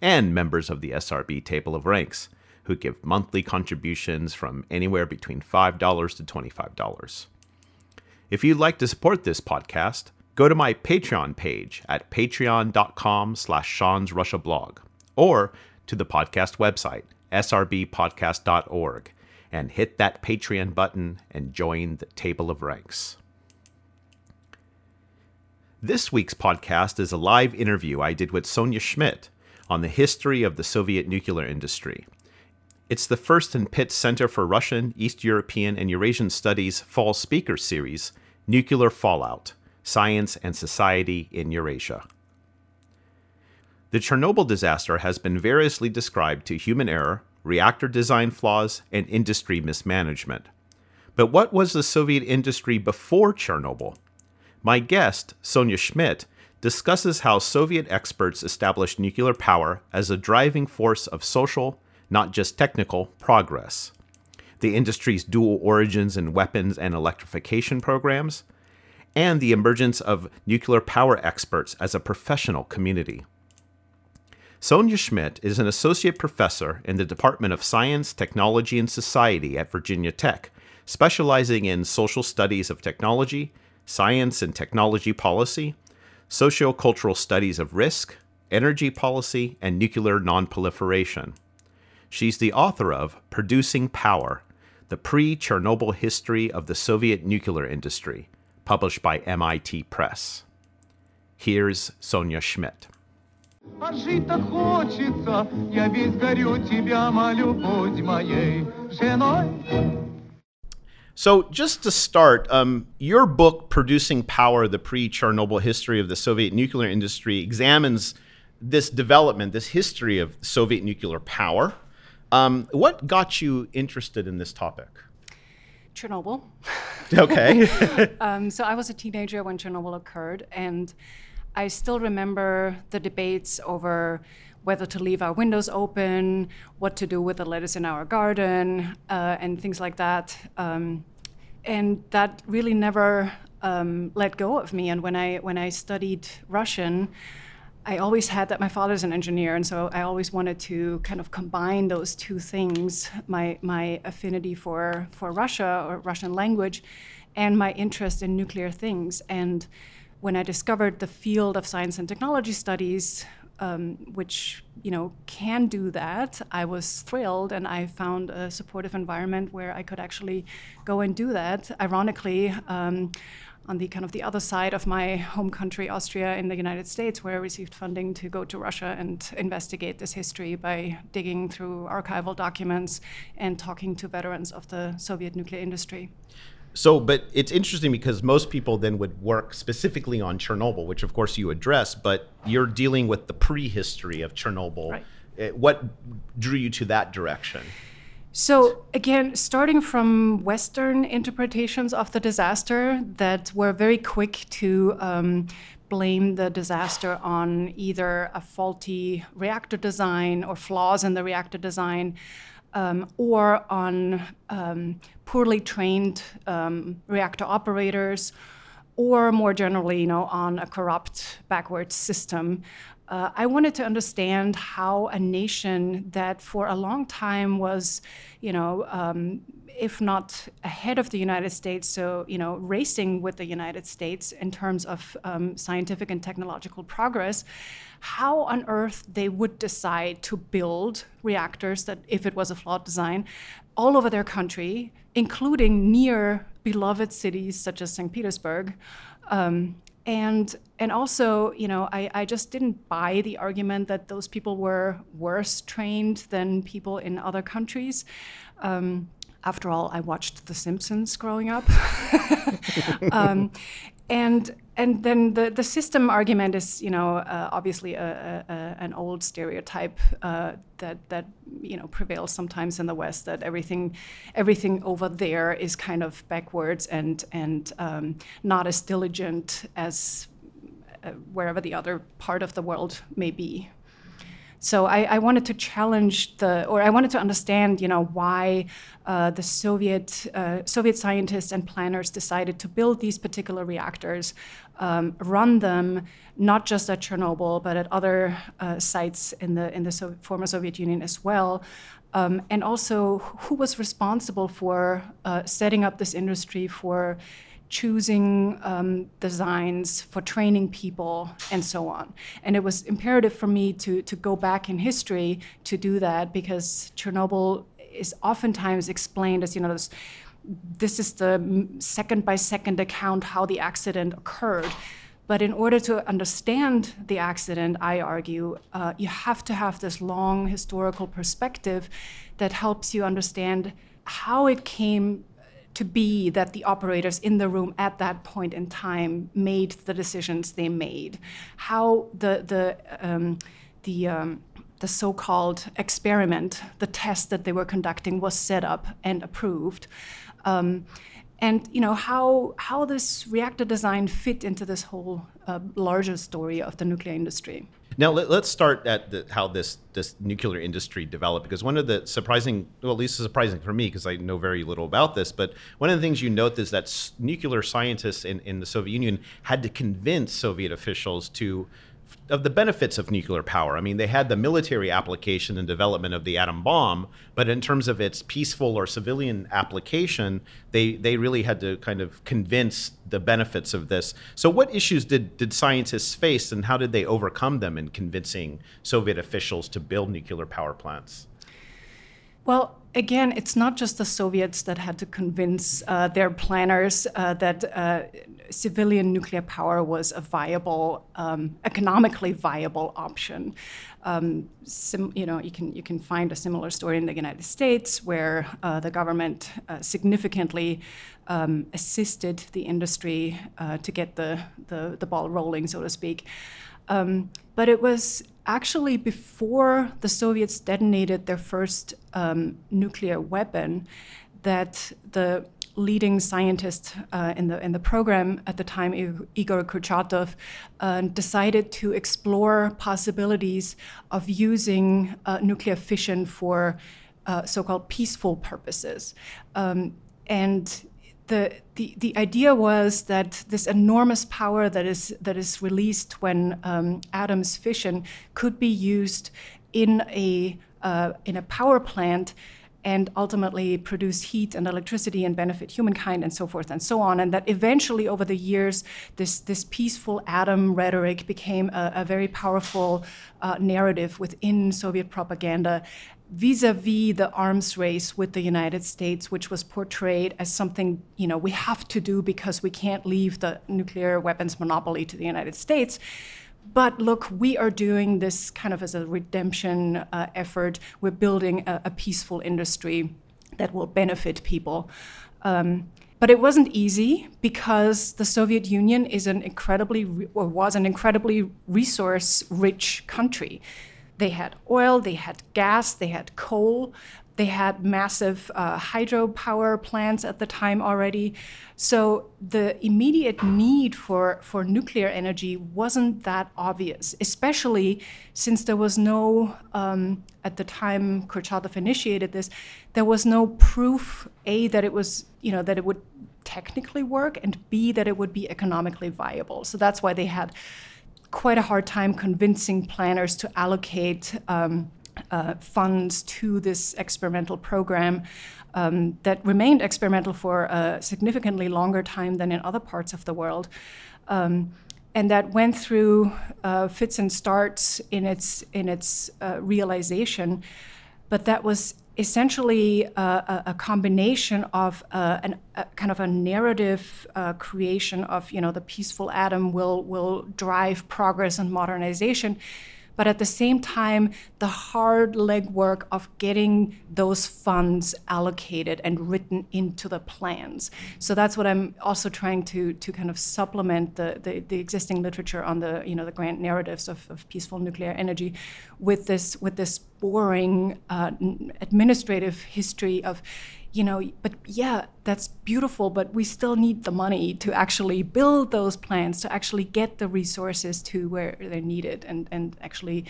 and members of the SRB Table of Ranks, who give monthly contributions from anywhere between $5 to $25. If you'd like to support this podcast, go to my Patreon page at patreon.com/Sean's Russia blog, or to the podcast website, srbpodcast.org, and hit that Patreon button and join the Table of Ranks. This week's podcast is a live interview I did with Sonia Schmidt on the history of the Soviet nuclear industry. It's the first in Pitt's Center for Russian, East European, and Eurasian Studies Fall Speaker Series, Nuclear Fallout: Science and Society in Eurasia. The Chernobyl disaster has been variously described to human error, reactor design flaws, and industry mismanagement. But what was the Soviet industry before Chernobyl? My guest, Sonia Schmidt, discusses how Soviet experts established nuclear power as a driving force of social, not just technical, progress, the industry's dual origins in weapons and electrification programs, and the emergence of nuclear power experts as a professional community. Sonia Schmidt is an associate professor in the Department of Science, Technology, and Society at Virginia Tech, specializing in social studies of technology, science and technology policy, sociocultural studies of risk, energy policy, and nuclear nonproliferation. She's the author of Producing Power: The Pre-Chernobyl History of the Soviet Nuclear Industry, published by MIT Press. Here's Sonia Schmidt. So just to start, your book, Producing Power: The Pre-Chernobyl History of the Soviet Nuclear Industry, examines this development, this history of Soviet nuclear power. What got you interested in this topic? Chernobyl. Okay. So I was a teenager when Chernobyl occurred, and I still remember the debates over whether to leave our windows open, what to do with the lettuce in our garden, and things like that. And that really never let go of me. And when I studied Russian, I always had that. My father's an engineer, and so I always wanted to kind of combine those two things, my affinity for Russia or Russian language and my interest in nuclear things. And when I discovered the field of science and technology studies, which can do that, I was thrilled, and I found a supportive environment where I could actually go and do that. Ironically, on the kind of the other side of my home country, Austria, in the United States, where I received funding to go to Russia and investigate this history by digging through archival documents and talking to veterans of the Soviet nuclear industry. So, but it's interesting because most people then would work specifically on Chernobyl, which of course you address, but you're dealing with the prehistory of Chernobyl. Right. What drew you to that direction? So again, starting from Western interpretations of the disaster that were very quick to blame the disaster on either a faulty reactor design or flaws in the reactor design, or on poorly trained reactor operators, or more generally, on a corrupt backwards system. I wanted to understand how a nation that for a long time was, if not ahead of the United States, so, racing with the United States in terms of scientific and technological progress, how on earth they would decide to build reactors that, if it was a flawed design, all over their country, including near beloved cities such as St. Petersburg. And also, I just didn't buy the argument that those people were worse trained than people in other countries. After all, I watched The Simpsons growing up. And then the system argument is, obviously an old stereotype that prevails sometimes in the West, that everything over there is kind of backwards and not as diligent as wherever the other part of the world may be. So I wanted to understand, why the Soviet scientists and planners decided to build these particular reactors, run them not just at Chernobyl but at other sites in the former Soviet Union as well, and also who was responsible for setting up this industry, for choosing designs, for training people, and so on. And it was imperative for me to go back in history to do that, because Chernobyl is oftentimes explained as, this is the second-by-second account how the accident occurred. But in order to understand the accident, I argue, you have to have this long historical perspective that helps you understand how it came to be that the operators in the room at that point in time made the decisions they made, how the so-called experiment, the test that they were conducting, was set up and approved, and how this reactor design fit into this whole larger story of the nuclear industry. Now let's start at how this nuclear industry developed, because one of the surprising for me, because I know very little about this, but one of the things you note is that nuclear scientists in the Soviet Union had to convince Soviet officials of the benefits of nuclear power. I mean, they had the military application and development of the atom bomb, but in terms of its peaceful or civilian application, they really had to kind of convince the benefits of this. So what issues did scientists face, and how did they overcome them in convincing Soviet officials to build nuclear power plants? Well, again, it's not just the Soviets that had to convince their planners that civilian nuclear power was a viable, economically viable option. You can find a similar story in the United States, where the government significantly assisted the industry to get the ball rolling, so to speak. But it was actually before the Soviets detonated their first nuclear weapon that the leading scientist in the program at the time, Igor Kurchatov, decided to explore possibilities of using nuclear fission for so-called peaceful purposes. And the idea was that this enormous power that is released when atoms fission could be used in a power plant and ultimately produce heat and electricity and benefit humankind and so forth and so on. And that eventually, over the years, this peaceful atom rhetoric became a very powerful narrative within Soviet propaganda vis-a-vis the arms race with the United States, which was portrayed as something, we have to do because we can't leave the nuclear weapons monopoly to the United States. But look, we are doing this kind of as a redemption effort. We're building a peaceful industry that will benefit people. But it wasn't easy, because the Soviet Union was an incredibly resource-rich country. They had oil, they had gas, they had coal, they had massive hydropower plants at the time already. So the immediate need for nuclear energy wasn't that obvious, especially since there was no, at the time Kurchatov initiated this, there was no proof, A, that it was, that it would technically work, and B, that it would be economically viable. So that's why they had quite a hard time convincing planners to allocate funds to this experimental program that remained experimental for a significantly longer time than in other parts of the world. And that went through fits and starts in its realization. But that was essentially a combination of a kind of a narrative creation of, the peaceful atom will drive progress and modernization, But at the same time, the hard legwork of getting those funds allocated and written into the plans. So that's what I'm also trying to kind of supplement the existing literature on the, you know, the grand narratives of peaceful nuclear energy with this boring administrative history of, you know, but yeah, that's beautiful, but we still need the money to actually build those plans, to actually get the resources to where they're needed and actually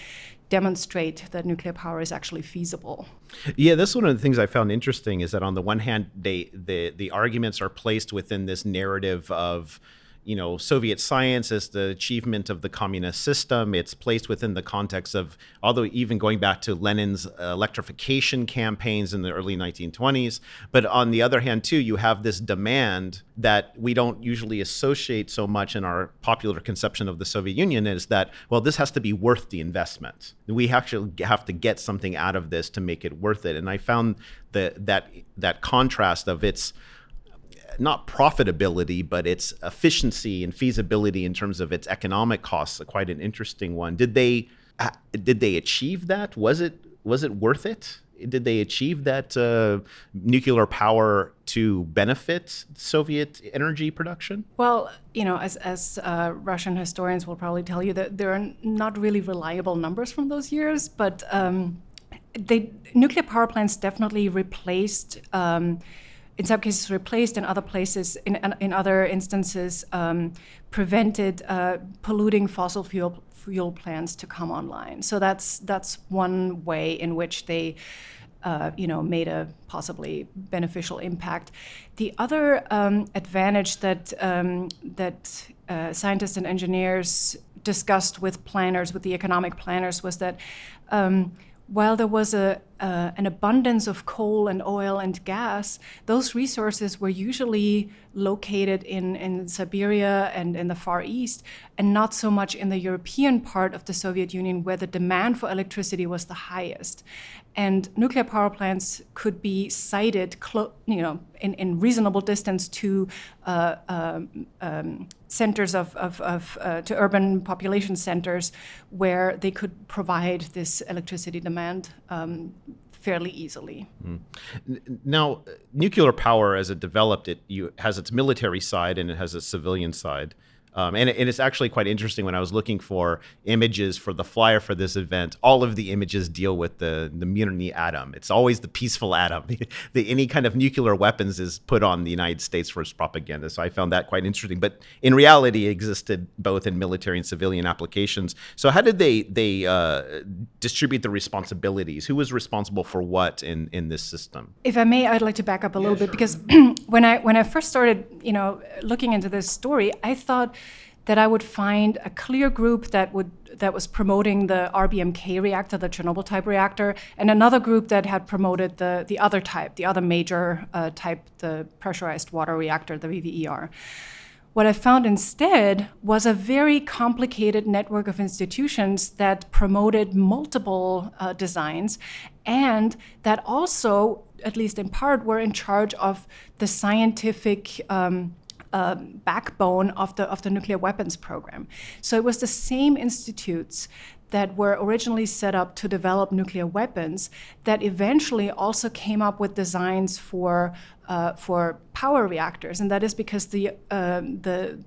demonstrate that nuclear power is actually feasible. Yeah, that's one of the things I found interesting is that on the one hand, the arguments are placed within this narrative of, you know, Soviet science as the achievement of the communist system. It's placed within the context of, although even going back to Lenin's electrification campaigns in the early 1920s. But on the other hand, too, you have this demand that we don't usually associate so much in our popular conception of the Soviet Union is that, well, this has to be worth the investment. We actually have to get something out of this to make it worth it. And I found that contrast of its not profitability, but its efficiency and feasibility in terms of its economic costs, quite an interesting one. Did they achieve that? Was it worth it? Did they achieve that nuclear power to benefit Soviet energy production? Well, you know, as Russian historians will probably tell you that there are not really reliable numbers from those years, but the nuclear power plants definitely replaced. In some cases replaced, in other places, in other instances, prevented polluting fossil fuel plants to come online. So that's one way in which they, you know, made a possibly beneficial impact. The other advantage that scientists and engineers discussed with planners, with the economic planners, was that. While there was an abundance of coal and oil and gas, those resources were usually located in Siberia and in the Far East, and not so much in the European part of the Soviet Union, where the demand for electricity was the highest. And nuclear power plants could be sited, in reasonable distance to centers to urban population centers where they could provide this electricity demand fairly easily. Mm. Now, nuclear power, as it developed, it has its military side and it has its civilian side. And it's actually quite interesting when I was looking for images for the flyer for this event, all of the images deal with the mutiny atom. It's always the peaceful atom. Any kind of nuclear weapons is put on the United States for its propaganda. So I found that quite interesting. But in reality, it existed both in military and civilian applications. So how did they distribute the responsibilities? Who was responsible for what in this system? If I may, I'd like to back up a little bit, because when I first started, you know, looking into this story, I thought that I would find a clear group that was promoting the RBMK reactor, the Chernobyl type reactor, and another group that had promoted the other type, the other major type, the pressurized water reactor, the VVER. What I found instead was a very complicated network of institutions that promoted multiple designs, and that also, at least in part, were in charge of the scientific backbone of the nuclear weapons program. So it was the same institutes that were originally set up to develop nuclear weapons that eventually also came up with designs for power reactors, and that is because the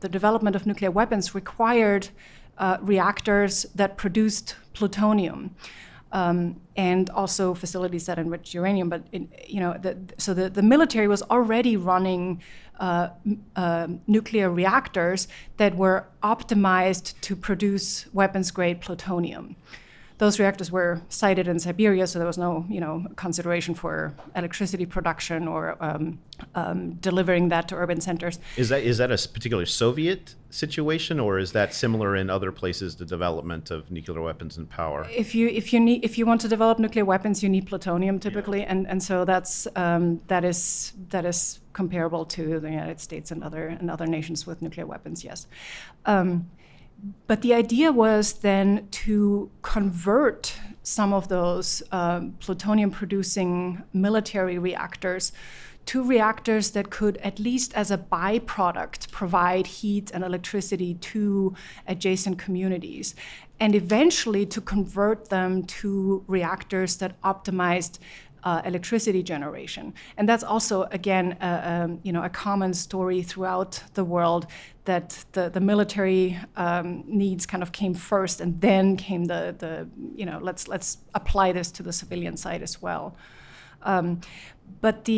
development of nuclear weapons required reactors that produced plutonium. And also facilities that enriched uranium, but the military was already running nuclear reactors that were optimized to produce weapons-grade plutonium. Those reactors were sited in Siberia, so there was no, you know, consideration for electricity production or delivering that to urban centers. Is that a particular Soviet situation, or is that similar in other places? The development of nuclear weapons and power. If you want to develop nuclear weapons, you need plutonium typically, yeah. and so that's that is comparable to the United States and other nations with nuclear weapons. Yes. But the idea was then to convert some of those plutonium-producing military reactors to reactors that could, at least as a byproduct, provide heat and electricity to adjacent communities. and eventually to convert them to reactors that optimized electricity generation. And that's also, again, a common story throughout the world, that the military needs kind of came first, and then came the let's apply this to the civilian side as well. But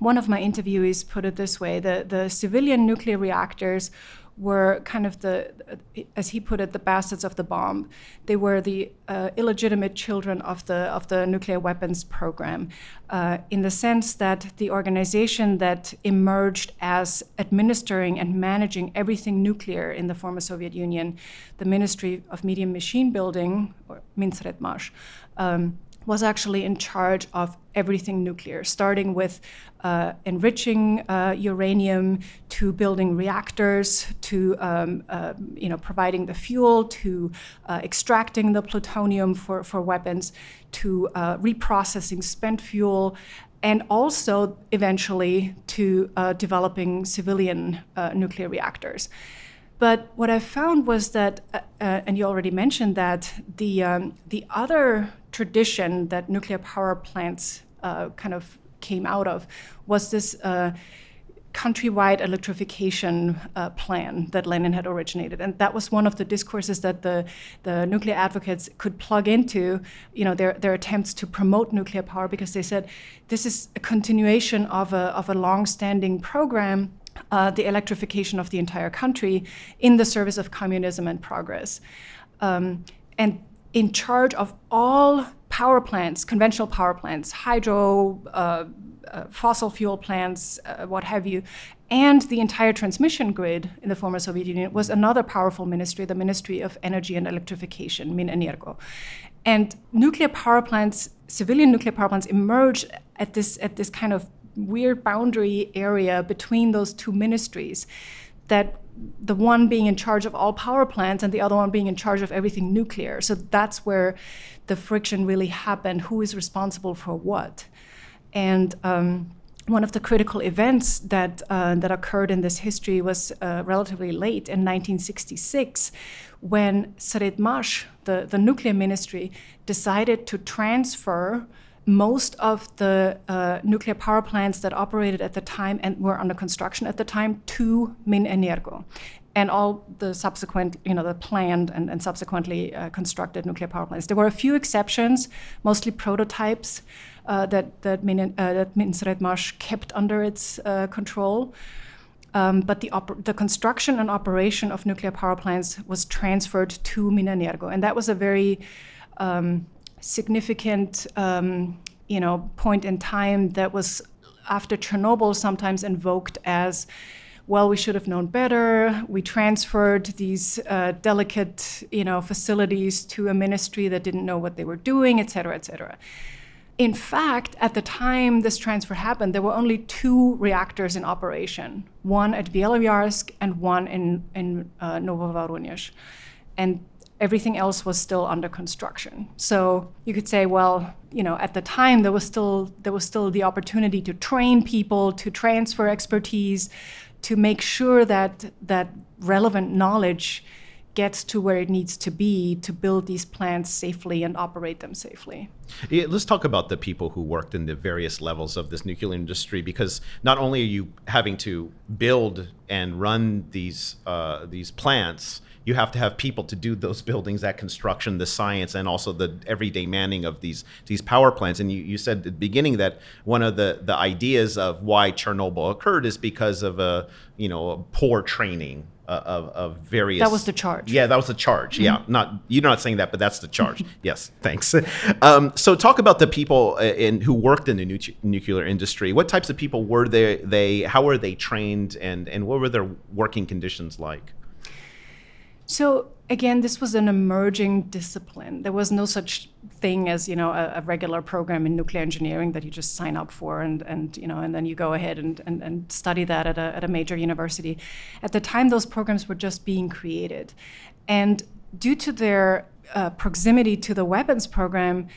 one of my interviewees put it this way: the civilian nuclear reactors were kind of the, as he put it, the bastards of the bomb. They were the illegitimate children of the nuclear weapons program, in the sense that the organization that emerged as administering and managing everything nuclear in the former Soviet Union, the Ministry of Medium Machine Building, or Minsredmash, was actually in charge of everything nuclear, starting with enriching uranium, to building reactors, to providing the fuel, to extracting the plutonium for weapons, to reprocessing spent fuel, and also eventually to developing civilian nuclear reactors. But what I found was that, and you already mentioned that, the other tradition that nuclear power plants kind of came out of was this countrywide electrification plan that Lenin had originated. And that was one of the discourses that the nuclear advocates could plug into, their attempts to promote nuclear power, because they said, this is a continuation of a long-standing program, the electrification of the entire country in the service of communism and progress. And in charge of all power plants, conventional power plants, hydro, fossil fuel plants, what have you, and the entire transmission grid in the former Soviet Union was another powerful ministry, the Ministry of Energy and Electrification, MinEnergo. And nuclear power plants, civilian nuclear power plants, emerged at this kind of weird boundary area between those two ministries, that the one being in charge of all power plants and the other one being in charge of everything nuclear. So that's where the friction really happened. Who is responsible for what? And one of the critical events that occurred in this history was relatively late in 1966, when Sredmash, the nuclear ministry, decided to transfer most of the nuclear power plants that operated at the time and were under construction at the time to MinEnergo, and all the subsequent, the planned and subsequently constructed nuclear power plants. There were a few exceptions, mostly prototypes that Minsredmash kept under its control. But the construction and operation of nuclear power plants was transferred to MinEnergo, and that was a very significant point in time that was, after Chernobyl, sometimes invoked as, well, we should have known better. We transferred these delicate facilities to a ministry that didn't know what they were doing, et cetera, et cetera. In fact, at the time this transfer happened, there were only two reactors in operation, one at Beloyarsk and one in Novovoronezh. And everything else was still under construction. So you could say, well, at the time there was still the opportunity to train people, to transfer expertise, to make sure that relevant knowledge gets to where it needs to be to build these plants safely and operate them safely. Yeah, let's talk about the people who worked in the various levels of this nuclear industry, because not only are you having to build and run these plants, you have to have people to do those buildings, that construction, the science, and also the everyday manning of these power plants. And you said at the beginning that one of the ideas of why Chernobyl occurred is because of a poor training of various. That was the charge. Yeah, that was the charge. Mm-hmm. Yeah, you're not saying that, but that's the charge. Yes, thanks. So talk about the people who worked in the nuclear industry. What types of people were they? How were they trained, and what were their working conditions like? So again, this was an emerging discipline. There was no such thing as a regular program in nuclear engineering that you just sign up for and then you go ahead and study that at a major university. At the time, those programs were just being created, and due to their proximity to the weapons program,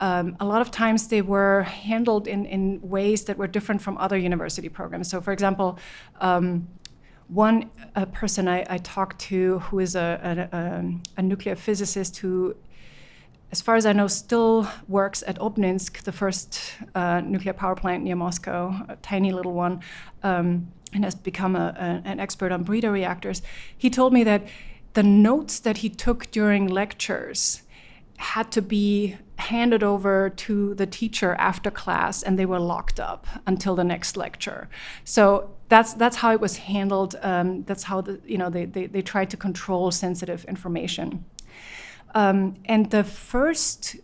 a lot of times they were handled in ways that were different from other university programs. So, for example, One person I talked to who is a nuclear physicist who, as far as I know, still works at Obninsk, the first nuclear power plant near Moscow, a tiny little one, and has become an expert on breeder reactors. He told me that the notes that he took during lectures had to be handed over to the teacher after class, and they were locked up until the next lecture. So that's how it was handled. That's how they tried to control sensitive information. And the first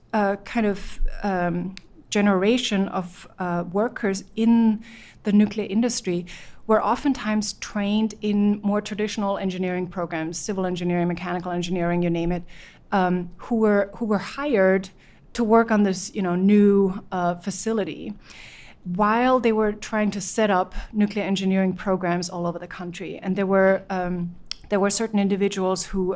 generation of workers in the nuclear industry were oftentimes trained in more traditional engineering programs, civil engineering, mechanical engineering, you name it, who were hired to work on this new facility, while they were trying to set up nuclear engineering programs all over the country. And there were certain individuals who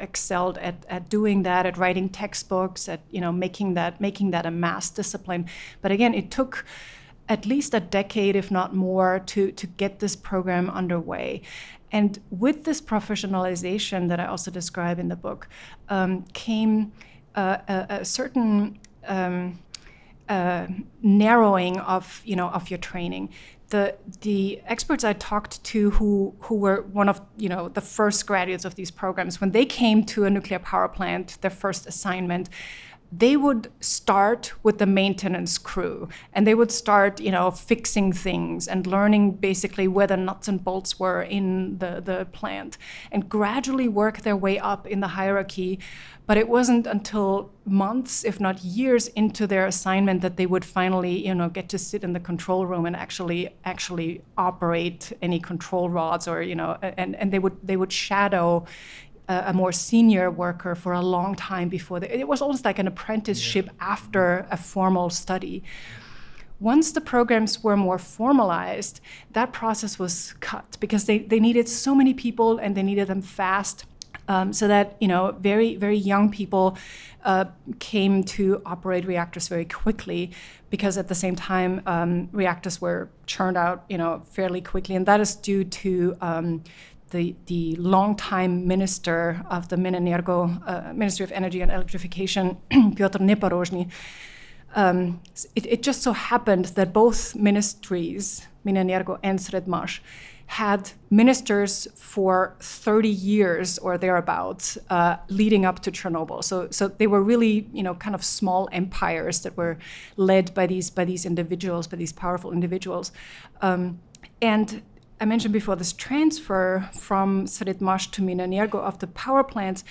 excelled at doing that, at writing textbooks, at making that a mass discipline. But again, it took at least a decade, if not more, to get this program underway. And with this professionalization that I also describe in the book, came a certain narrowing of your training. The experts I talked to who were one of the first graduates of these programs, when they came to a nuclear power plant, their first assignment, they would start with the maintenance crew, and they would start, fixing things and learning basically where the nuts and bolts were in the plant, and gradually work their way up in the hierarchy. But it wasn't until months, if not years, into their assignment that they would finally, get to sit in the control room and actually operate any control rods, or and they would shadow a more senior worker for a long time before it was almost like an apprenticeship after a formal study. Once the programs were more formalized, that process was cut because they needed so many people, and they needed them fast, so that very, very young people came to operate reactors very quickly, because at the same time reactors were churned out fairly quickly, and that is due to the longtime minister of the MinEnergo, Ministry of Energy and Electrification, Pyotr Neporozhny. It just so happened that both ministries, MinEnergo and Sredmash, had ministers for 30 years or thereabouts leading up to Chernobyl. So they were really, small empires that were led by these individuals, by these powerful individuals, and I mentioned before this transfer from Sredmash to MinEnergo of the power plants,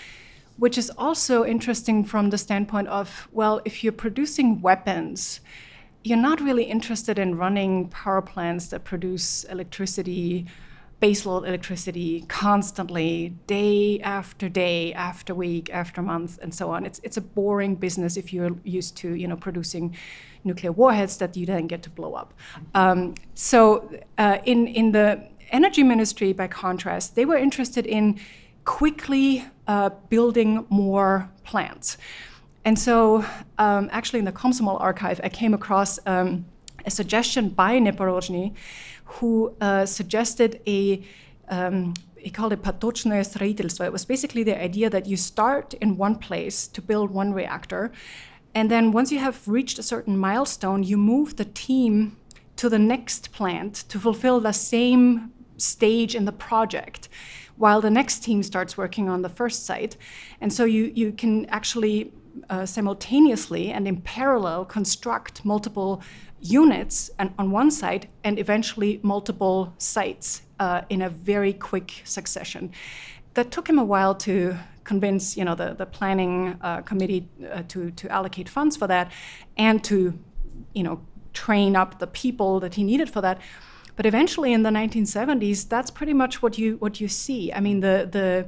which is also interesting from the standpoint of, well, if you're producing weapons, you're not really interested in running power plants that produce electricity, baseload electricity, constantly, day, after week, after month, and so on. It's a boring business if you're used to, producing nuclear warheads that you then get to blow up. In the energy ministry, by contrast, they were interested in quickly building more plants. And so, actually, in the Komsomol archive, I came across a suggestion by Neporozhny, who suggested he called it potochnoe stроительство. It was basically the idea that you start in one place to build one reactor, and then once you have reached a certain milestone, you move the team to the next plant to fulfill the same stage in the project, while the next team starts working on the first site. And so you can actually simultaneously and in parallel construct multiple units and on one site, and eventually multiple sites in a very quick succession. That took him a while to convince the planning committee to allocate funds for that, and to train up the people that he needed for that. But eventually, in the 1970s, that's pretty much what you see. I mean, the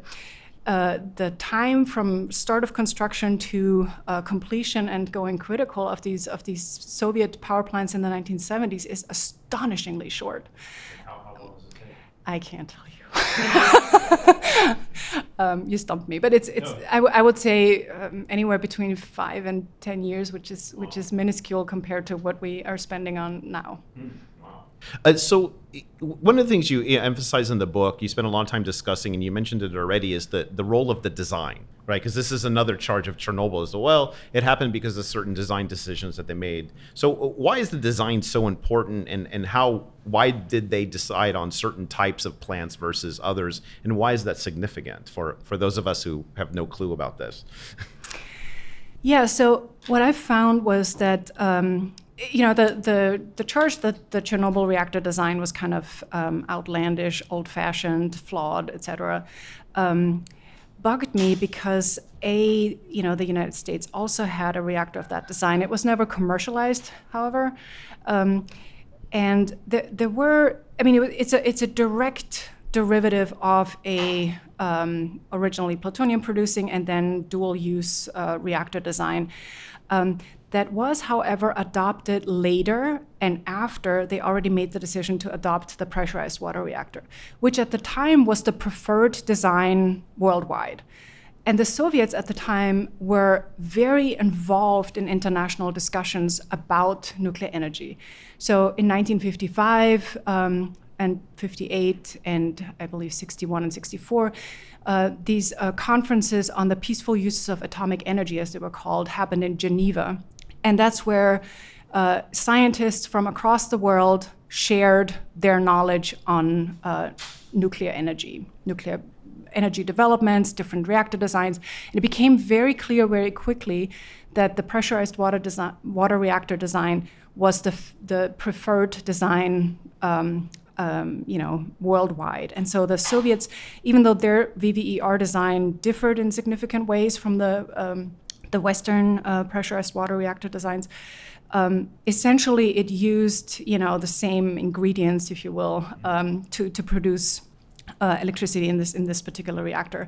time from start of construction to completion and going critical of these Soviet power plants in the 1970s is astonishingly short. How long does it take? I can't tell you. You stumped me, but it's. No. I would say anywhere between 5 and 10 years, which is minuscule compared to what we are spending on now. Wow. So one of the things you emphasize in the book, you spent a long time discussing, and you mentioned it already, is the role of the design, right? Because this is another charge of Chernobyl as well. It happened because of certain design decisions that they made. So why is the design so important, and why did they decide on certain types of plants versus others? And why is that significant for those of us who have no clue about this? Yeah, so what I found was that the charge that the Chernobyl reactor design was kind of outlandish, old-fashioned, flawed, etc., bugged me because the United States also had a reactor of that design. It was never commercialized, however, and there were. I mean, it's a direct derivative of a originally plutonium-producing and then dual-use reactor design. That was, however, adopted later and after they already made the decision to adopt the pressurized water reactor, which at the time was the preferred design worldwide. And the Soviets at the time were very involved in international discussions about nuclear energy. So in 1955 and 58 and I believe 61 and 64, these conferences on the peaceful uses of atomic energy, as they were called, happened in Geneva. And that's where scientists from across the world shared their knowledge on nuclear energy developments, different reactor designs. And it became very clear very quickly that the pressurized water reactor design was the preferred design worldwide. And so the Soviets, even though their VVER design differed in significant ways from the Western pressurized water reactor designs, essentially it used, the same ingredients, if you will, to produce electricity in this particular reactor.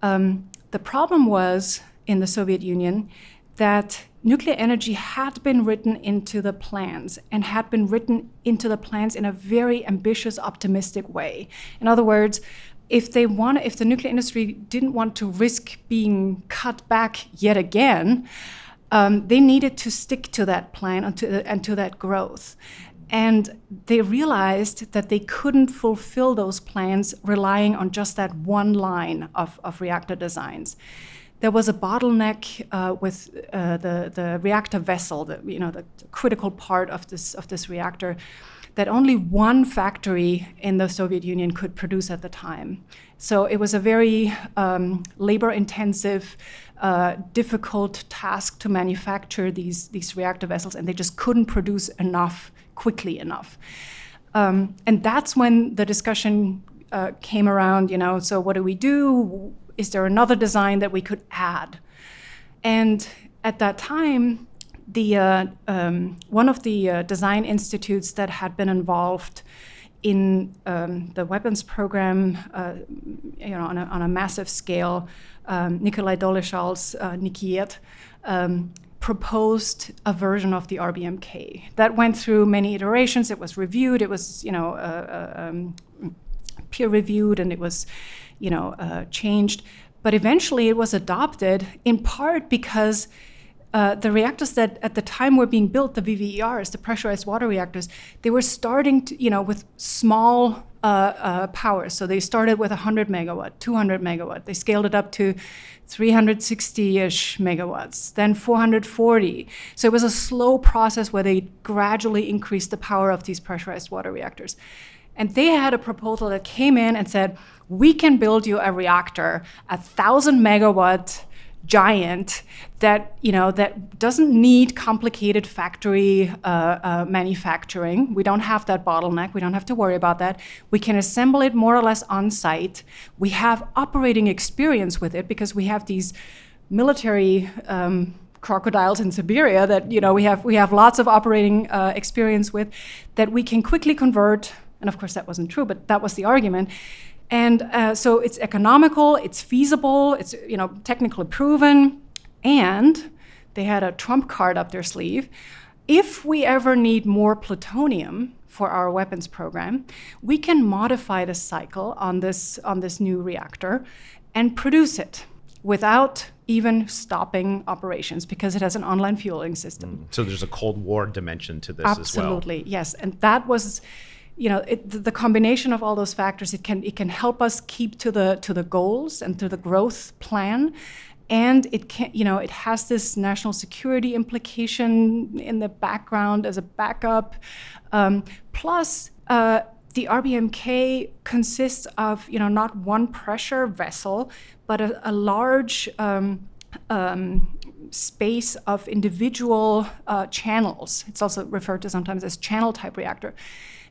The problem was in the Soviet Union that nuclear energy had been written into the plans in a very ambitious, optimistic way. In other words, if the nuclear industry didn't want to risk being cut back yet again, they needed to stick to that plan and to that growth. And they realized that they couldn't fulfill those plans relying on just that one line of reactor designs. There was a bottleneck with the reactor vessel, the critical part of this reactor, that only one factory in the Soviet Union could produce at the time. So it was a very labor-intensive, difficult task to manufacture these reactor vessels, and they just couldn't produce enough quickly enough. And that's when the discussion came around. So what do we do? Is there another design that we could add? And at that time, the one of the design institutes that had been involved in the weapons program, on a massive scale, Nikolai Doleschal's Nikiet, proposed a version of the RBMK that went through many iterations. It was reviewed. It was peer reviewed, and it was changed. But eventually it was adopted in part because the reactors that at the time were being built, the VVERs, the pressurized water reactors, they were starting to, with small power. So they started with 100 megawatt, 200 megawatt. They scaled it up to 360-ish megawatts, then 440. So it was a slow process where they gradually increased the power of these pressurized water reactors. And they had a proposal that came in and said, we can build you a reactor, 1,000 megawatt giant that that doesn't need complicated factory manufacturing. We don't have that bottleneck. We don't have to worry about that. We can assemble it more or less on site. We have operating experience with it because we have these military crocodiles in Siberia that we have lots of operating experience with that we can quickly convert. And of course, that wasn't true, but that was the argument. And so it's economical, it's feasible, it's technically proven, and they had a trump card up their sleeve. If we ever need more plutonium for our weapons program, we can modify the cycle on this new reactor and produce it without even stopping operations because it has an online fueling system. So there's a Cold War dimension to this as well. Absolutely, yes. And that was, you know, the combination of all those factors, it can help us keep to the goals and to the growth plan. And it can, you know, it has this national security implication in the background as a backup. The RBMK consists of, you know, not one pressure vessel, but a large space of individual channels. It's also referred to sometimes as channel-type reactor.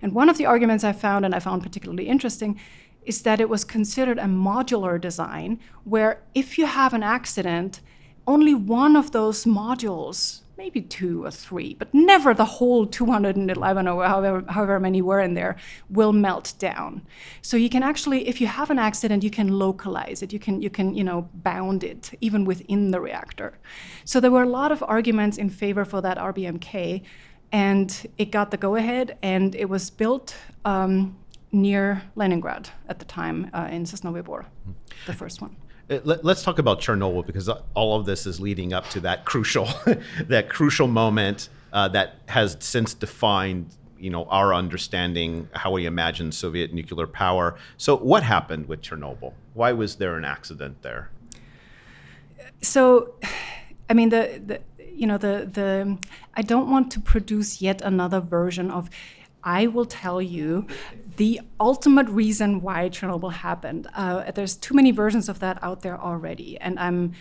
And one of the arguments I found, and I found particularly interesting, is that it was considered a modular design, where if you have an accident, only one of those modules, maybe two or three, but never the whole 211 or however many were in there, will melt down. So you can actually, if you have an accident, you can localize it. You can you know, bound it even within the reactor. So there were a lot of arguments in favor for that RBMK, and it got the go-ahead, and it was built near Leningrad at the time in Sosnovy Bor, the first one. Let's talk about Chernobyl, because all of this is leading up to that crucial moment that has since defined, you know, our understanding, how we imagine Soviet nuclear power. So what happened with Chernobyl? Why was there an accident there? So, I mean, the I don't want to produce yet another version of, I will tell you the ultimate reason why Chernobyl happened. There's too many versions of that out there already. And I'm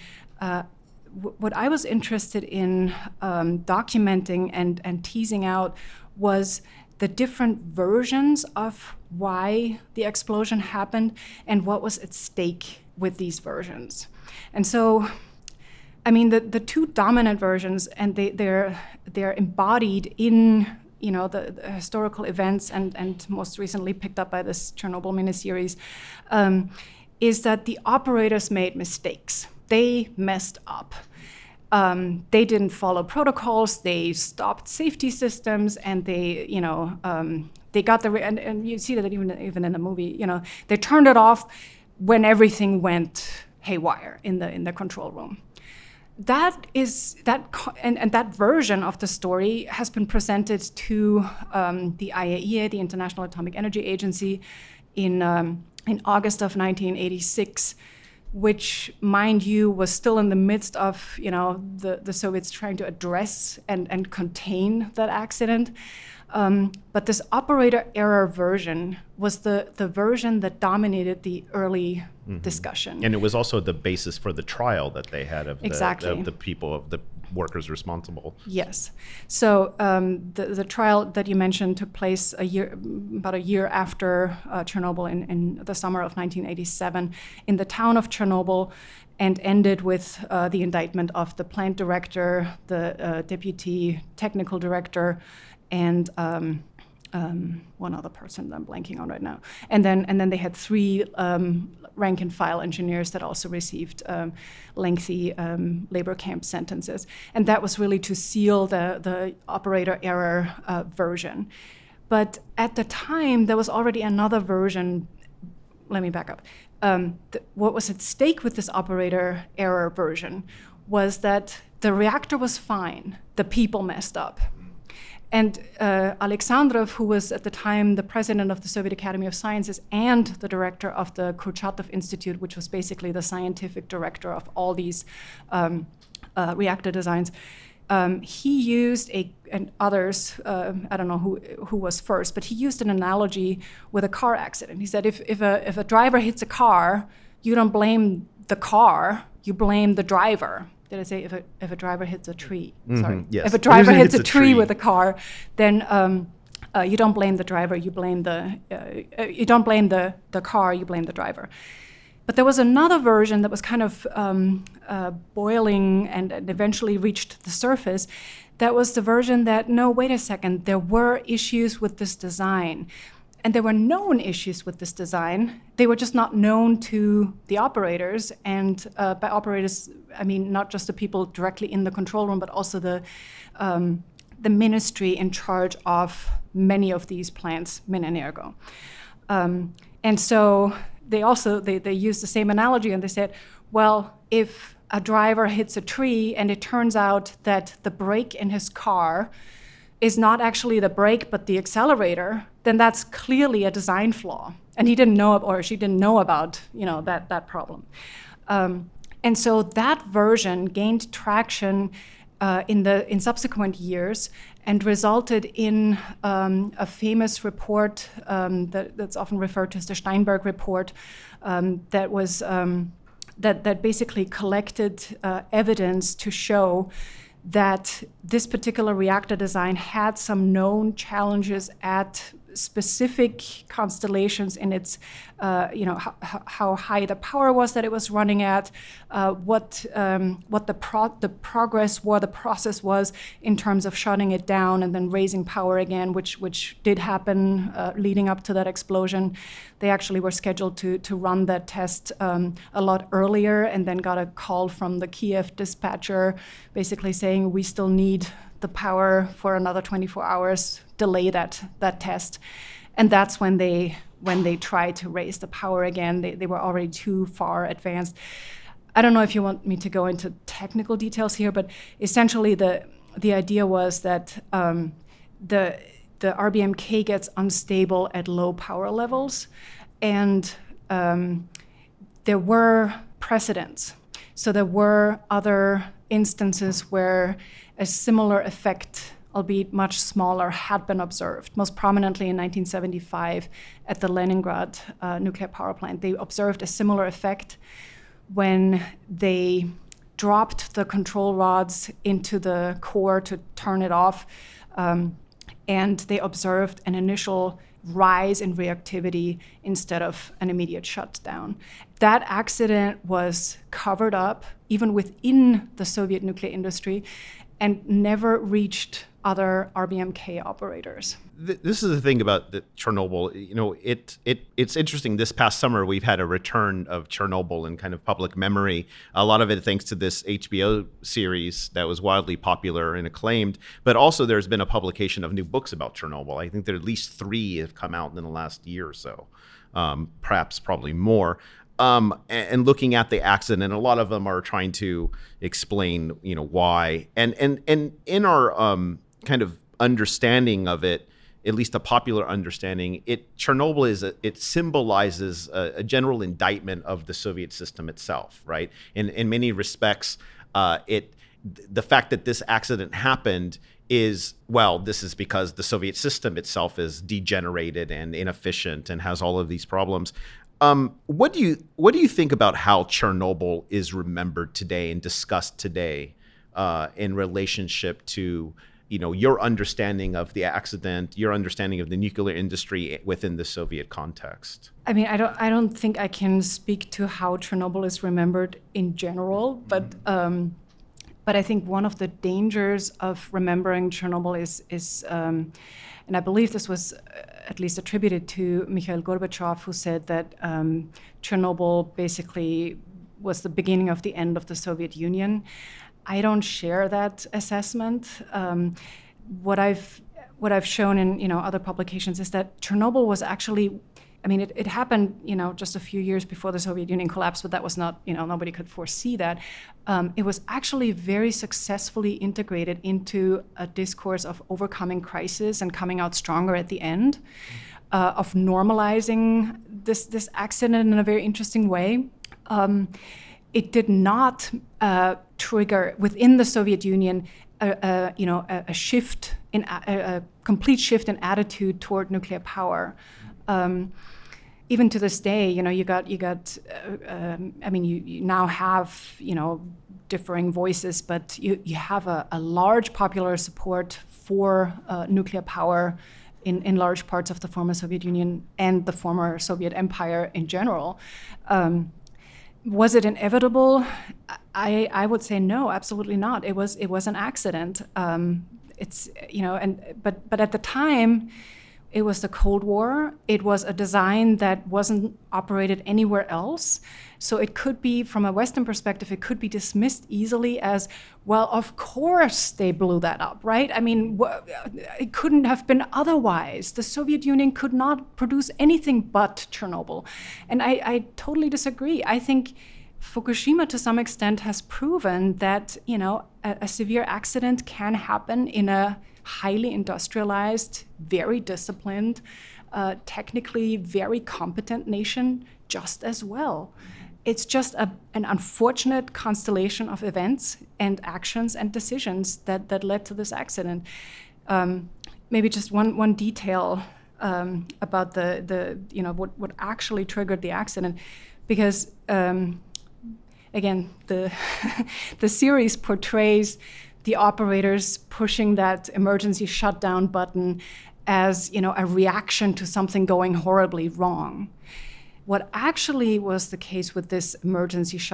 what I was interested in documenting and teasing out was the different versions of why the explosion happened and what was at stake with these versions. And so, I mean, the two dominant versions, and they're embodied in, you know, the historical events and most recently picked up by this Chernobyl miniseries, is that the operators made mistakes. They messed up. They didn't follow protocols. They stopped safety systems, and they, you know, they got the and you see that even in the movie. You know, they turned it off when everything went haywire in the control room. That is and that version of the story has been presented to the IAEA, the International Atomic Energy Agency, in August of 1986, which, mind you, was still in the midst of, you know, the Soviets trying to address and contain that accident. But this operator error version was the version that dominated the early discussion. And it was also the basis for the trial that they had of the people, of the workers responsible. Yes. So the trial that you mentioned took place about a year after Chernobyl in the summer of 1987 in the town of Chernobyl, and ended with the indictment of the plant director, the deputy technical director, and one other person that I'm blanking on right now. And then they had three rank and file engineers that also received lengthy labor camp sentences. And that was really to seal the operator error version. But at the time, there was already another version. Let me back up. What was at stake with this operator error version was that the reactor was fine. The people messed up. And Alexandrov, who was at the time the president of the Soviet Academy of Sciences and the director of the Kurchatov Institute, which was basically the scientific director of all these reactor designs, he used I don't know who was first, but he used an analogy with a car accident. He said, if a driver hits a car, you don't blame the car, you blame the driver. Did I say if a driver hits a tree? Mm-hmm. Sorry. Yes. If a driver hits a tree with a car, then you don't blame the driver. You blame the car. You blame the driver. But there was another version that was kind of boiling and eventually reached the surface. That was the version that, no, wait a second, there were issues with this design. And there were known issues with this design. They were just not known to the operators. And by operators, I mean not just the people directly in the control room, but also the ministry in charge of many of these plants, MinEnergo. And so they used the same analogy, and they said, well, if a driver hits a tree, and it turns out that the brake in his car is not actually the brake, but the accelerator, then that's clearly a design flaw. And he didn't know, or she didn't know about, that problem. And so that version gained traction in subsequent years and resulted in a famous report that's often referred to as the Steinberg report, that basically collected evidence to show that this particular reactor design had some known challenges at specific constellations in its, how high the power was that it was running at, what the process was in terms of shutting it down and then raising power again, which did happen leading up to that explosion. They actually were scheduled to run that test a lot earlier, and then got a call from the Kiev dispatcher basically saying, we still need the power for another 24 hours, delay that test. And that's when they tried to raise the power again. They were already too far advanced. I don't know if you want me to go into technical details here, but essentially the idea was that the RBMK gets unstable at low power levels, and there were precedents. So there were other instances where a similar effect, albeit much smaller, had been observed, most prominently in 1975 at the Leningrad nuclear power plant. They observed a similar effect when they dropped the control rods into the core to turn it off, and they observed an initial rise in reactivity instead of an immediate shutdown. That accident was covered up, even within the Soviet nuclear industry, and never reached other RBMK operators. This is the thing about the Chernobyl. It's interesting. This past summer, we've had a return of Chernobyl in kind of public memory. A lot of it thanks to this HBO series that was wildly popular and acclaimed. But also, there's been a publication of new books about Chernobyl. I think there are at least 3 have come out in the last year or so, probably more. And looking at the accident, a lot of them are trying to explain, why. And in our kind of understanding of it, at least a popular understanding, Chernobyl symbolizes a general indictment of the Soviet system itself, right? In many respects, the fact that this accident happened is, this is because the Soviet system itself is degenerated and inefficient and has all of these problems. What do you think about how Chernobyl is remembered today and discussed today in relationship to your understanding of the accident, your understanding of the nuclear industry within the Soviet context? I mean, I don't think I can speak to how Chernobyl is remembered in general, but but I think one of the dangers of remembering Chernobyl is and I believe this was at least attributed to Mikhail Gorbachev, who said that Chernobyl basically was the beginning of the end of the Soviet Union. I don't share that assessment. What I've shown in other publications is that Chernobyl was actually, it happened just a few years before the Soviet Union collapsed, but that was not, nobody could foresee that. It was actually very successfully integrated into a discourse of overcoming crisis and coming out stronger at the end, of normalizing this accident in a very interesting way. It did not trigger within the Soviet Union a shift in a complete shift in attitude toward nuclear power. Even to this day, you now have, differing voices, but you have a large popular support for nuclear power in large parts of the former Soviet Union and the former Soviet Empire in general. Was it inevitable? I would say no, absolutely not. It was an accident. But at the time, it was the Cold War. It was a design that wasn't operated anywhere else. So it could be, from a Western perspective, it could be dismissed easily as, of course they blew that up, right? It couldn't have been otherwise. The Soviet Union could not produce anything but Chernobyl. And I totally disagree. I think Fukushima, to some extent, has proven that, you know, a severe accident can happen in a highly industrialized, very disciplined, technically very competent nation just as well. It's just an unfortunate constellation of events and actions and decisions that led to this accident. Maybe just one detail about the you know what actually triggered the accident, because again the series portrays the operators pushing that emergency shutdown button as, you know, a reaction to something going horribly wrong. What actually was the case with this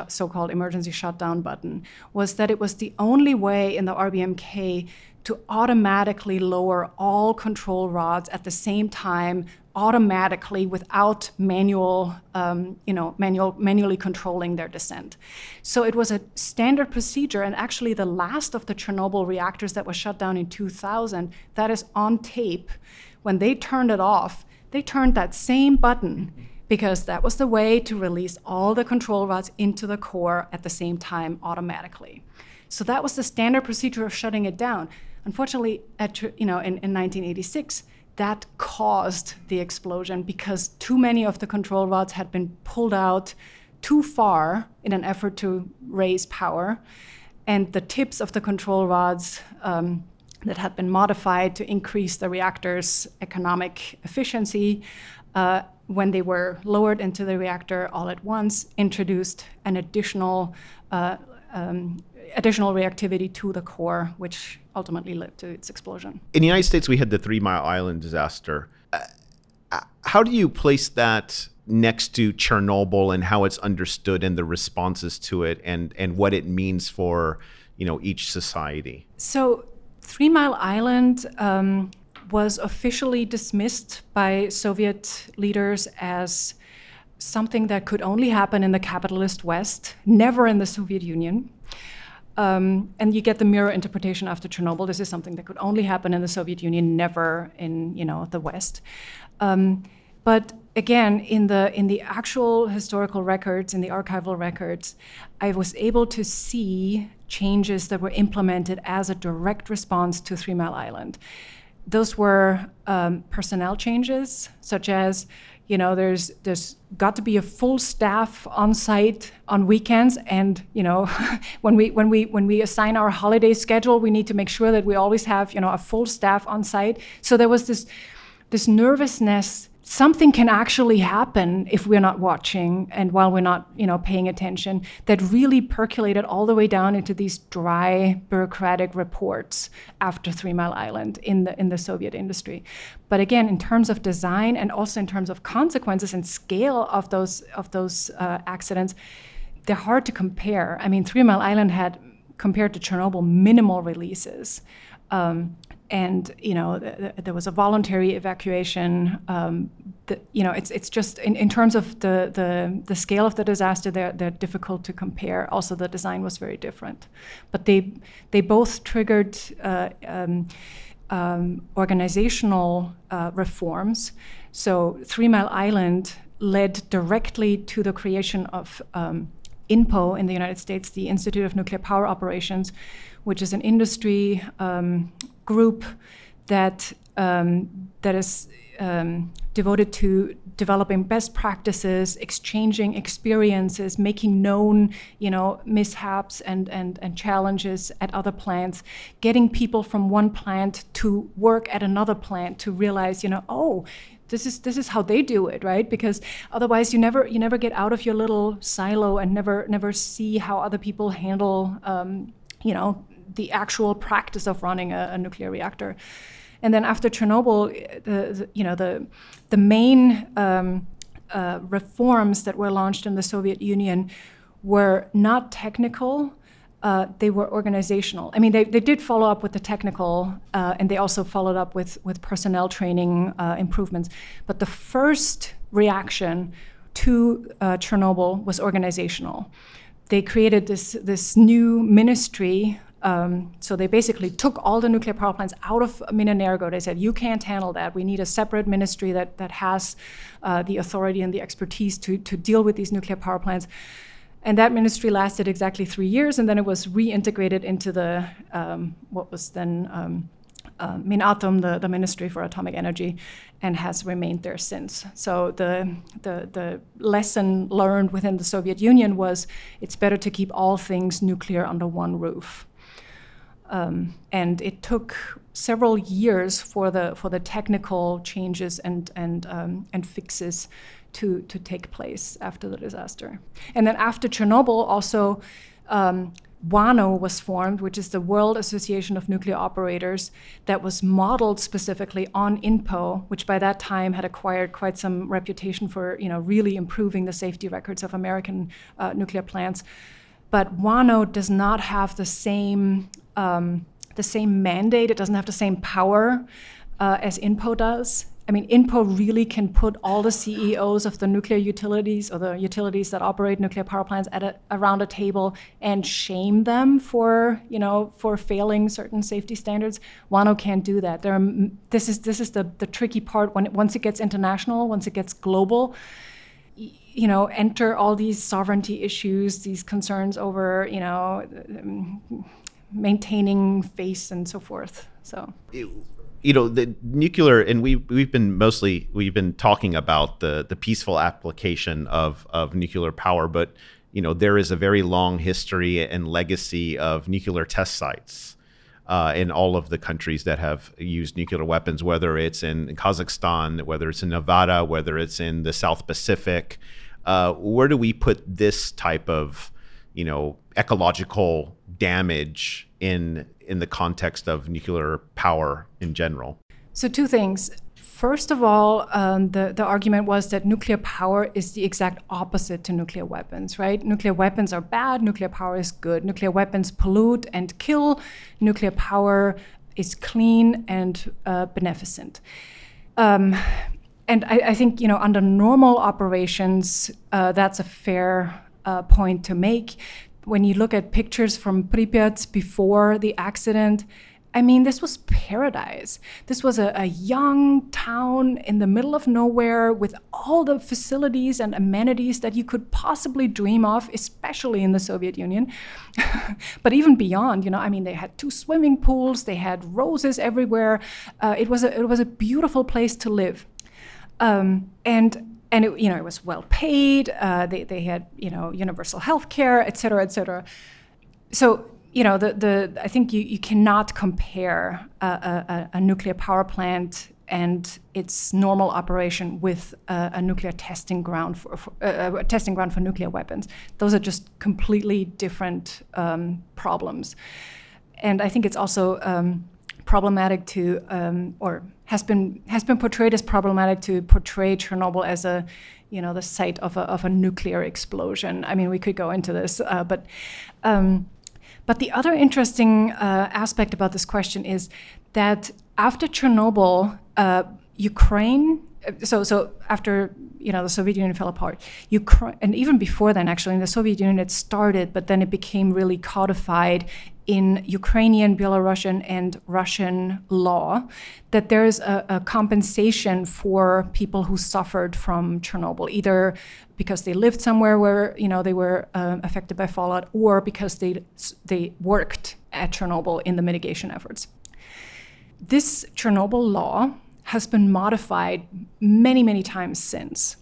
so-called emergency shutdown button was that it was the only way in the RBMK to automatically lower all control rods at the same time, automatically without manually controlling their descent. So it was a standard procedure, and actually the last of the Chernobyl reactors that was shut down in 2000, that is on tape, when they turned it off, they turned that same button, because that was the way to release all the control rods into the core at the same time automatically. So that was the standard procedure of shutting it down. Unfortunately, in 1986, that caused the explosion because too many of the control rods had been pulled out too far in an effort to raise power, and the tips of the control rods that had been modified to increase the reactor's economic efficiency, when they were lowered into the reactor all at once, introduced an additional reactivity to the core, which ultimately led to its explosion. In the United States, we had the 3 Mile Island disaster. How do you place that next to Chernobyl and how it's understood and the responses to it and what it means for, you know, each society? So 3 Mile Island was officially dismissed by Soviet leaders as something that could only happen in the capitalist West, never in the Soviet Union. And you get the mirror interpretation after Chernobyl. This is something that could only happen in the Soviet Union, never in, you know, the West. But again, in the actual historical records, in the archival records, I was able to see changes that were implemented as a direct response to 3 Mile Island. Those were personnel changes, such as, you know, there's got to be a full staff on site on weekends, and, you know, when we assign our holiday schedule, we need to make sure that we always have, you know, a full staff on site. So there was this nervousness. Something can actually happen if we're not watching and while we're not, you know, paying attention, that really percolated all the way down into these dry bureaucratic reports after 3 Mile Island in the Soviet industry. But again, in terms of design and also in terms of consequences and scale of those accidents, they're hard to compare. I mean, 3 Mile Island had, compared to Chernobyl, minimal releases. And, you know, there was a voluntary evacuation. You know, it's just in terms of the scale of the disaster, they're difficult to compare. Also, the design was very different, but they both triggered organizational reforms. So 3 Mile Island led directly to the creation of INPO in the United States, the Institute of Nuclear Power Operations, which is an industry group that is devoted to developing best practices, exchanging experiences, making known, you know, mishaps and challenges at other plants, getting people from one plant to work at another plant to realize, you know, oh, this is how they do it, right? Because otherwise you never get out of your little silo and never see how other people handle you know, the actual practice of running a nuclear reactor. And then after Chernobyl, the main reforms that were launched in the Soviet Union were not technical. They were organizational. I mean, they did follow up with the technical, and they also followed up with personnel training improvements. But the first reaction to Chernobyl was organizational. They created this new ministry. So they basically took all the nuclear power plants out of MinEnergo. They said, you can't handle that. We need a separate ministry that has the authority and the expertise to deal with these nuclear power plants. And that ministry lasted exactly 3 years, and then it was reintegrated into the what was then Minatom, the Ministry for Atomic Energy, and has remained there since. So the lesson learned within the Soviet Union was it's better to keep all things nuclear under one roof. And it took several years for the technical changes and fixes to take place after the disaster. And then after Chernobyl, also WANO was formed, which is the World Association of Nuclear Operators, that was modeled specifically on INPO, which by that time had acquired quite some reputation for, really improving the safety records of American nuclear plants. But WANO does not have the same mandate. It doesn't have the same power as INPO does. I mean, INPO really can put all the CEOs of the nuclear utilities or the utilities that operate nuclear power plants around a table and shame them for failing certain safety standards. WANO can't do that. This is the tricky part once it gets international, once it gets global. Enter all these sovereignty issues, these concerns over maintaining face and so forth. So. The nuclear, and we've been talking about the peaceful application of nuclear power, but there is a very long history and legacy of nuclear test sites in all of the countries that have used nuclear weapons, whether it's in Kazakhstan, whether it's in Nevada, whether it's in the South Pacific. Where do we put this type of ecological damage in the context of nuclear power in general? So two things. First of all, the argument was that nuclear power is the exact opposite to nuclear weapons, right? Nuclear weapons are bad, nuclear power is good. Nuclear weapons pollute and kill. Nuclear power is clean and beneficent. And I think, under normal operations, that's a fair point to make. When you look at pictures from Pripyat before the accident, this was paradise. This was a young town in the middle of nowhere with all the facilities and amenities that you could possibly dream of, especially in the Soviet Union. But even beyond, they had 2 swimming pools, they had roses everywhere. It was a beautiful place to live. And it was well paid. They had universal health care, et cetera, et cetera. So I think you cannot compare a nuclear power plant and its normal operation with a nuclear testing ground for a testing ground for nuclear weapons. Those are just completely different problems. And I think it's also problematic to or has been portrayed as problematic to portray Chernobyl as the site of a nuclear explosion. We could go into this, but the other interesting aspect about this question is that after Chernobyl, Ukraine. So after the Soviet Union fell apart, Ukraine, and even before then actually in the Soviet Union it started, but then it became really codified in Ukrainian, Belarusian, and Russian law, that there is a compensation for people who suffered from Chernobyl, either because they lived somewhere where they were affected by fallout, or because they worked at Chernobyl in the mitigation efforts. This Chernobyl law has been modified many, many times since.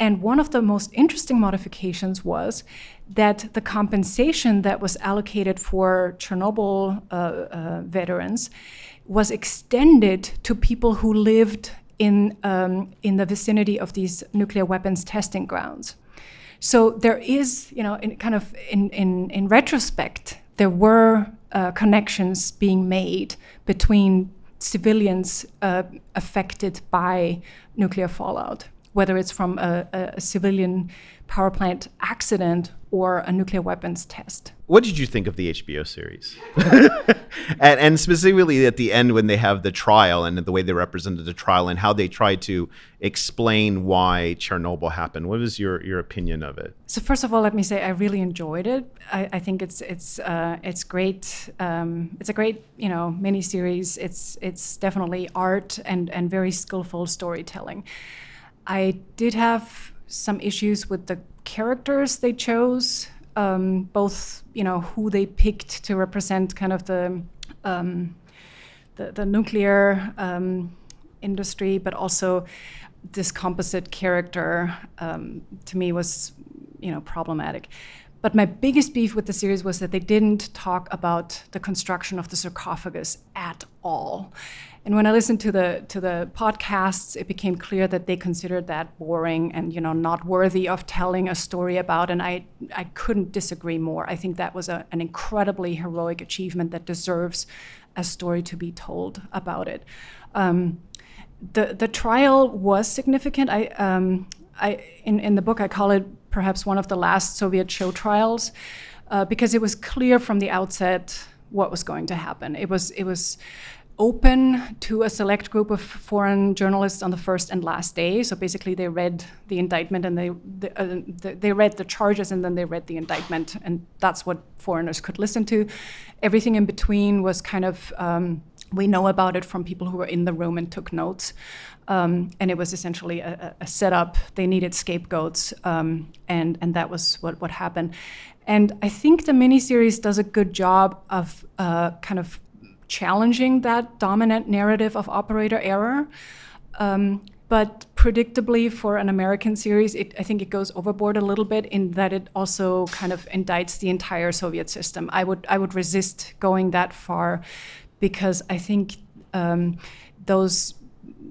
And one of the most interesting modifications was that the compensation that was allocated for Chernobyl veterans was extended to people who lived in the vicinity of these nuclear weapons testing grounds. So there is, in retrospect, there were connections being made between civilians affected by nuclear fallout, whether it's from a civilian power plant accident or a nuclear weapons test. What did you think of the HBO series? and specifically at the end when they have the trial and the way they represented the trial and how they tried to explain why Chernobyl happened. What was your opinion of it? So first of all, let me say I really enjoyed it. I think it's great. It's a great miniseries. It's definitely art and very skillful storytelling. I did have some issues with the characters they chose, both, you know, who they picked to represent kind of the nuclear industry, but also this composite character to me was, you know, problematic. But my biggest beef with the series was that they didn't talk about the construction of the sarcophagus at all. And when I listened to the podcasts, it became clear that they considered that boring and, you know, not worthy of telling a story about. And I couldn't disagree more. I think that was an incredibly heroic achievement that deserves a story to be told about it. The trial was significant. In the book I call it perhaps one of the last Soviet show trials, because it was clear from the outset what was going to happen. It was open to a select group of foreign journalists on the first and last day. So basically, they read the indictment and they read the charges and then they read the indictment, and that's what foreigners could listen to. Everything in between was kind of we know about it from people who were in the room and took notes. And it was essentially a setup. They needed scapegoats, and that was what happened. And I think the miniseries does a good job of kind of challenging that dominant narrative of operator error. But predictably for an American series, I think it goes overboard a little bit in that it also kind of indicts the entire Soviet system. I would resist going that far, because I think those,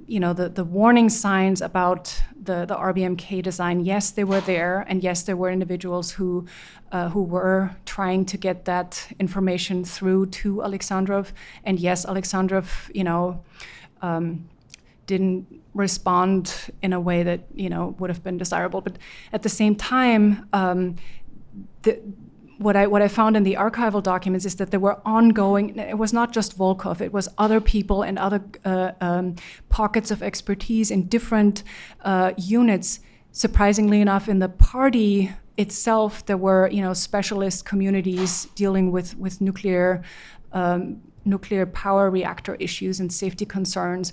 you know, the warning signs about the RBMK design, yes, they were there, and yes, there were individuals who were trying to get that information through to Alexandrov, and yes, Alexandrov, you know, didn't respond in a way that, you know, would have been desirable. But at the same time, What I found in the archival documents is that there were ongoing, it was not just Volkov, it was other people and other pockets of expertise in different units. Surprisingly enough, in the party itself, there were, you know, specialist communities dealing with nuclear power reactor issues and safety concerns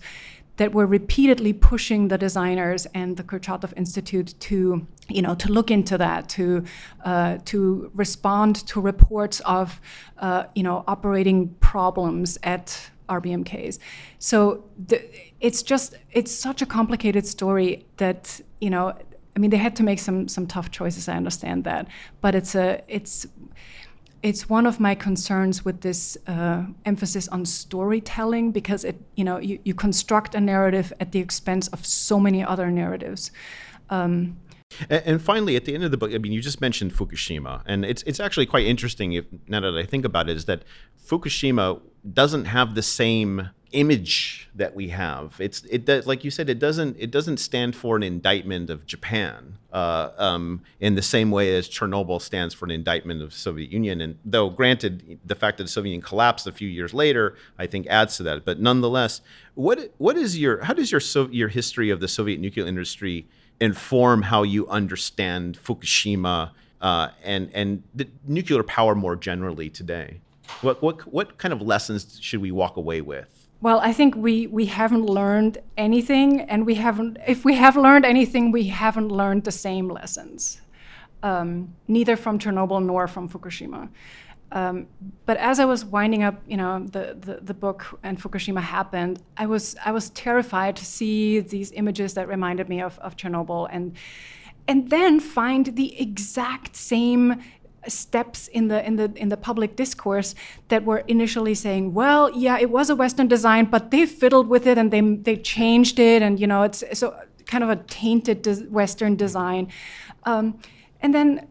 that were repeatedly pushing the designers and the Kurchatov Institute to, you know, to look into that, to respond to reports of, you know, operating problems at RBMKs. So it's such a complicated story that, you know, I mean, they had to make some tough choices. I understand that, but it's one of my concerns with this emphasis on storytelling, because it, you know, you construct a narrative at the expense of so many other narratives. And finally, at the end of the book, I mean, you just mentioned Fukushima, and it's actually quite interesting, if, now that I think about it, is that Fukushima doesn't have the same image that we have. It does, like you said, it doesn't stand for an indictment of Japan in the same way as Chernobyl stands for an indictment of Soviet Union. And though, granted, the fact that the Soviet Union collapsed a few years later, I think adds to that. But nonetheless, how does your history of the Soviet nuclear industry inform how you understand Fukushima and the nuclear power more generally today? What kind of lessons should we walk away with? Well, I think we haven't learned anything, and if we have learned anything, we haven't learned the same lessons, neither from Chernobyl nor from Fukushima. But as I was winding up, you know, the book and Fukushima happened, I was terrified to see these images that reminded me of Chernobyl, and then find the exact same steps in the public discourse that were initially saying, well, yeah, it was a Western design, but they fiddled with it and they changed it, and, you know, it's so kind of a tainted Western design. And then,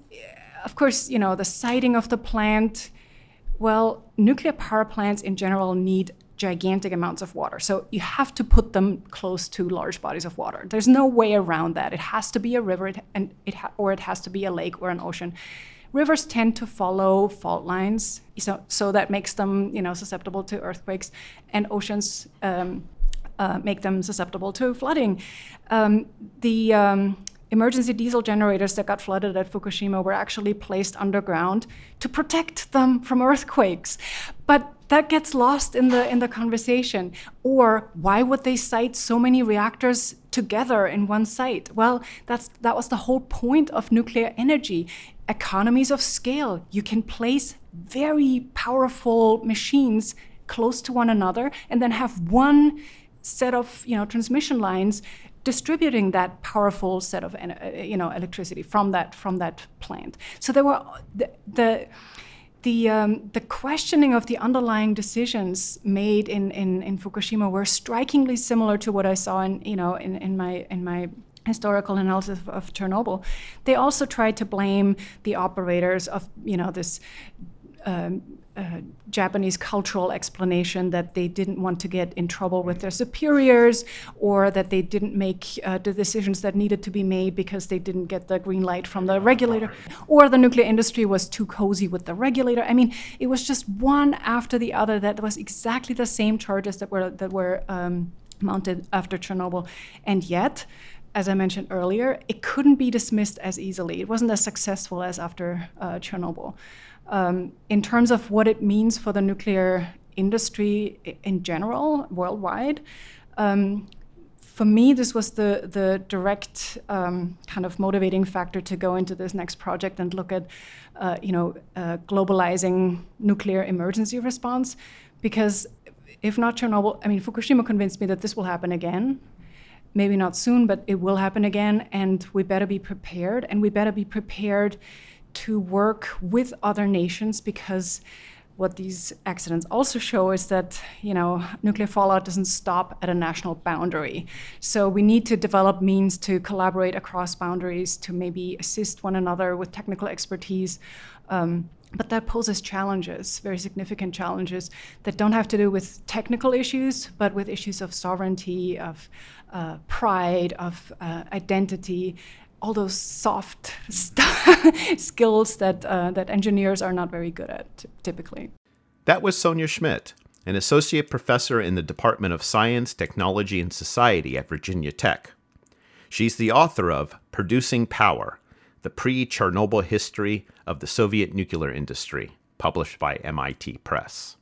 of course, you know, the siting of the plant. Well, nuclear power plants in general need gigantic amounts of water, so you have to put them close to large bodies of water. There's no way around that. It has to be a river, or it has to be a lake or an ocean. Rivers tend to follow fault lines, so that makes them, you know, susceptible to earthquakes, and oceans make them susceptible to flooding. The emergency diesel generators that got flooded at Fukushima were actually placed underground to protect them from earthquakes, but that gets lost in the conversation. Or why would they site so many reactors together in one site. Well, that was the whole point of nuclear energy. Economies of scale. You can place very powerful machines close to one another and then have one set of, transmission lines distributing that powerful set of, electricity from that plant. So there were the questioning of the underlying decisions made in Fukushima were strikingly similar to what I saw in my historical analysis of Chernobyl. They also tried to blame the operators of this Japanese cultural explanation that they didn't want to get in trouble with their superiors, or that they didn't make the decisions that needed to be made because they didn't get the green light from the regulator, or the nuclear industry was too cozy with the regulator. I mean, it was just one after the other. That was exactly the same charges that were mounted after Chernobyl, and yet, as I mentioned earlier, it couldn't be dismissed as easily. It wasn't as successful as after Chernobyl. In terms of what it means for the nuclear industry in general, worldwide, for me, this was the direct kind of motivating factor to go into this next project and look at, globalizing nuclear emergency response. Because if not Chernobyl, I mean, Fukushima convinced me that this will happen again. Maybe not soon, but it will happen again, and we better be prepared. And we better be prepared to work with other nations, because what these accidents also show is that, nuclear fallout doesn't stop at a national boundary. So we need to develop means to collaborate across boundaries, to maybe assist one another with technical expertise. But that poses challenges, very significant challenges, that don't have to do with technical issues, but with issues of sovereignty, of pride, of identity. All those soft skills that engineers are not very good at, typically. That was Sonia Schmidt, an associate professor in the Department of Science, Technology, and Society at Virginia Tech. She's the author of Producing Power: The Pre-Chernobyl History of the Soviet Nuclear Industry, published by MIT Press.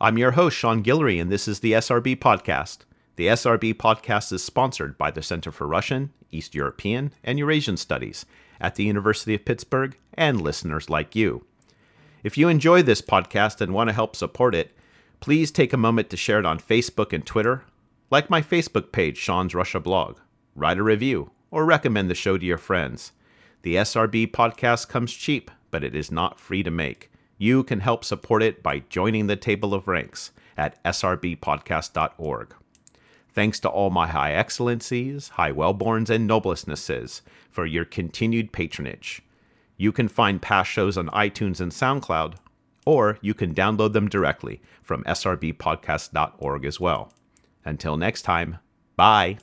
I'm your host, Sean Guillory, and this is the SRB Podcast. The SRB Podcast is sponsored by the Center for Russian, East European, and Eurasian Studies at the University of Pittsburgh, and listeners like you. If you enjoy this podcast and want to help support it, please take a moment to share it on Facebook and Twitter, like my Facebook page, Sean's Russia blog, write a review, or recommend the show to your friends. The SRB Podcast comes cheap, but it is not free to make. You can help support it by joining the Table of Ranks at srbpodcast.org. Thanks to all my High Excellencies, High Wellborns, and Noblessnesses for your continued patronage. You can find past shows on iTunes and SoundCloud, or you can download them directly from srbpodcast.org as well. Until next time, bye!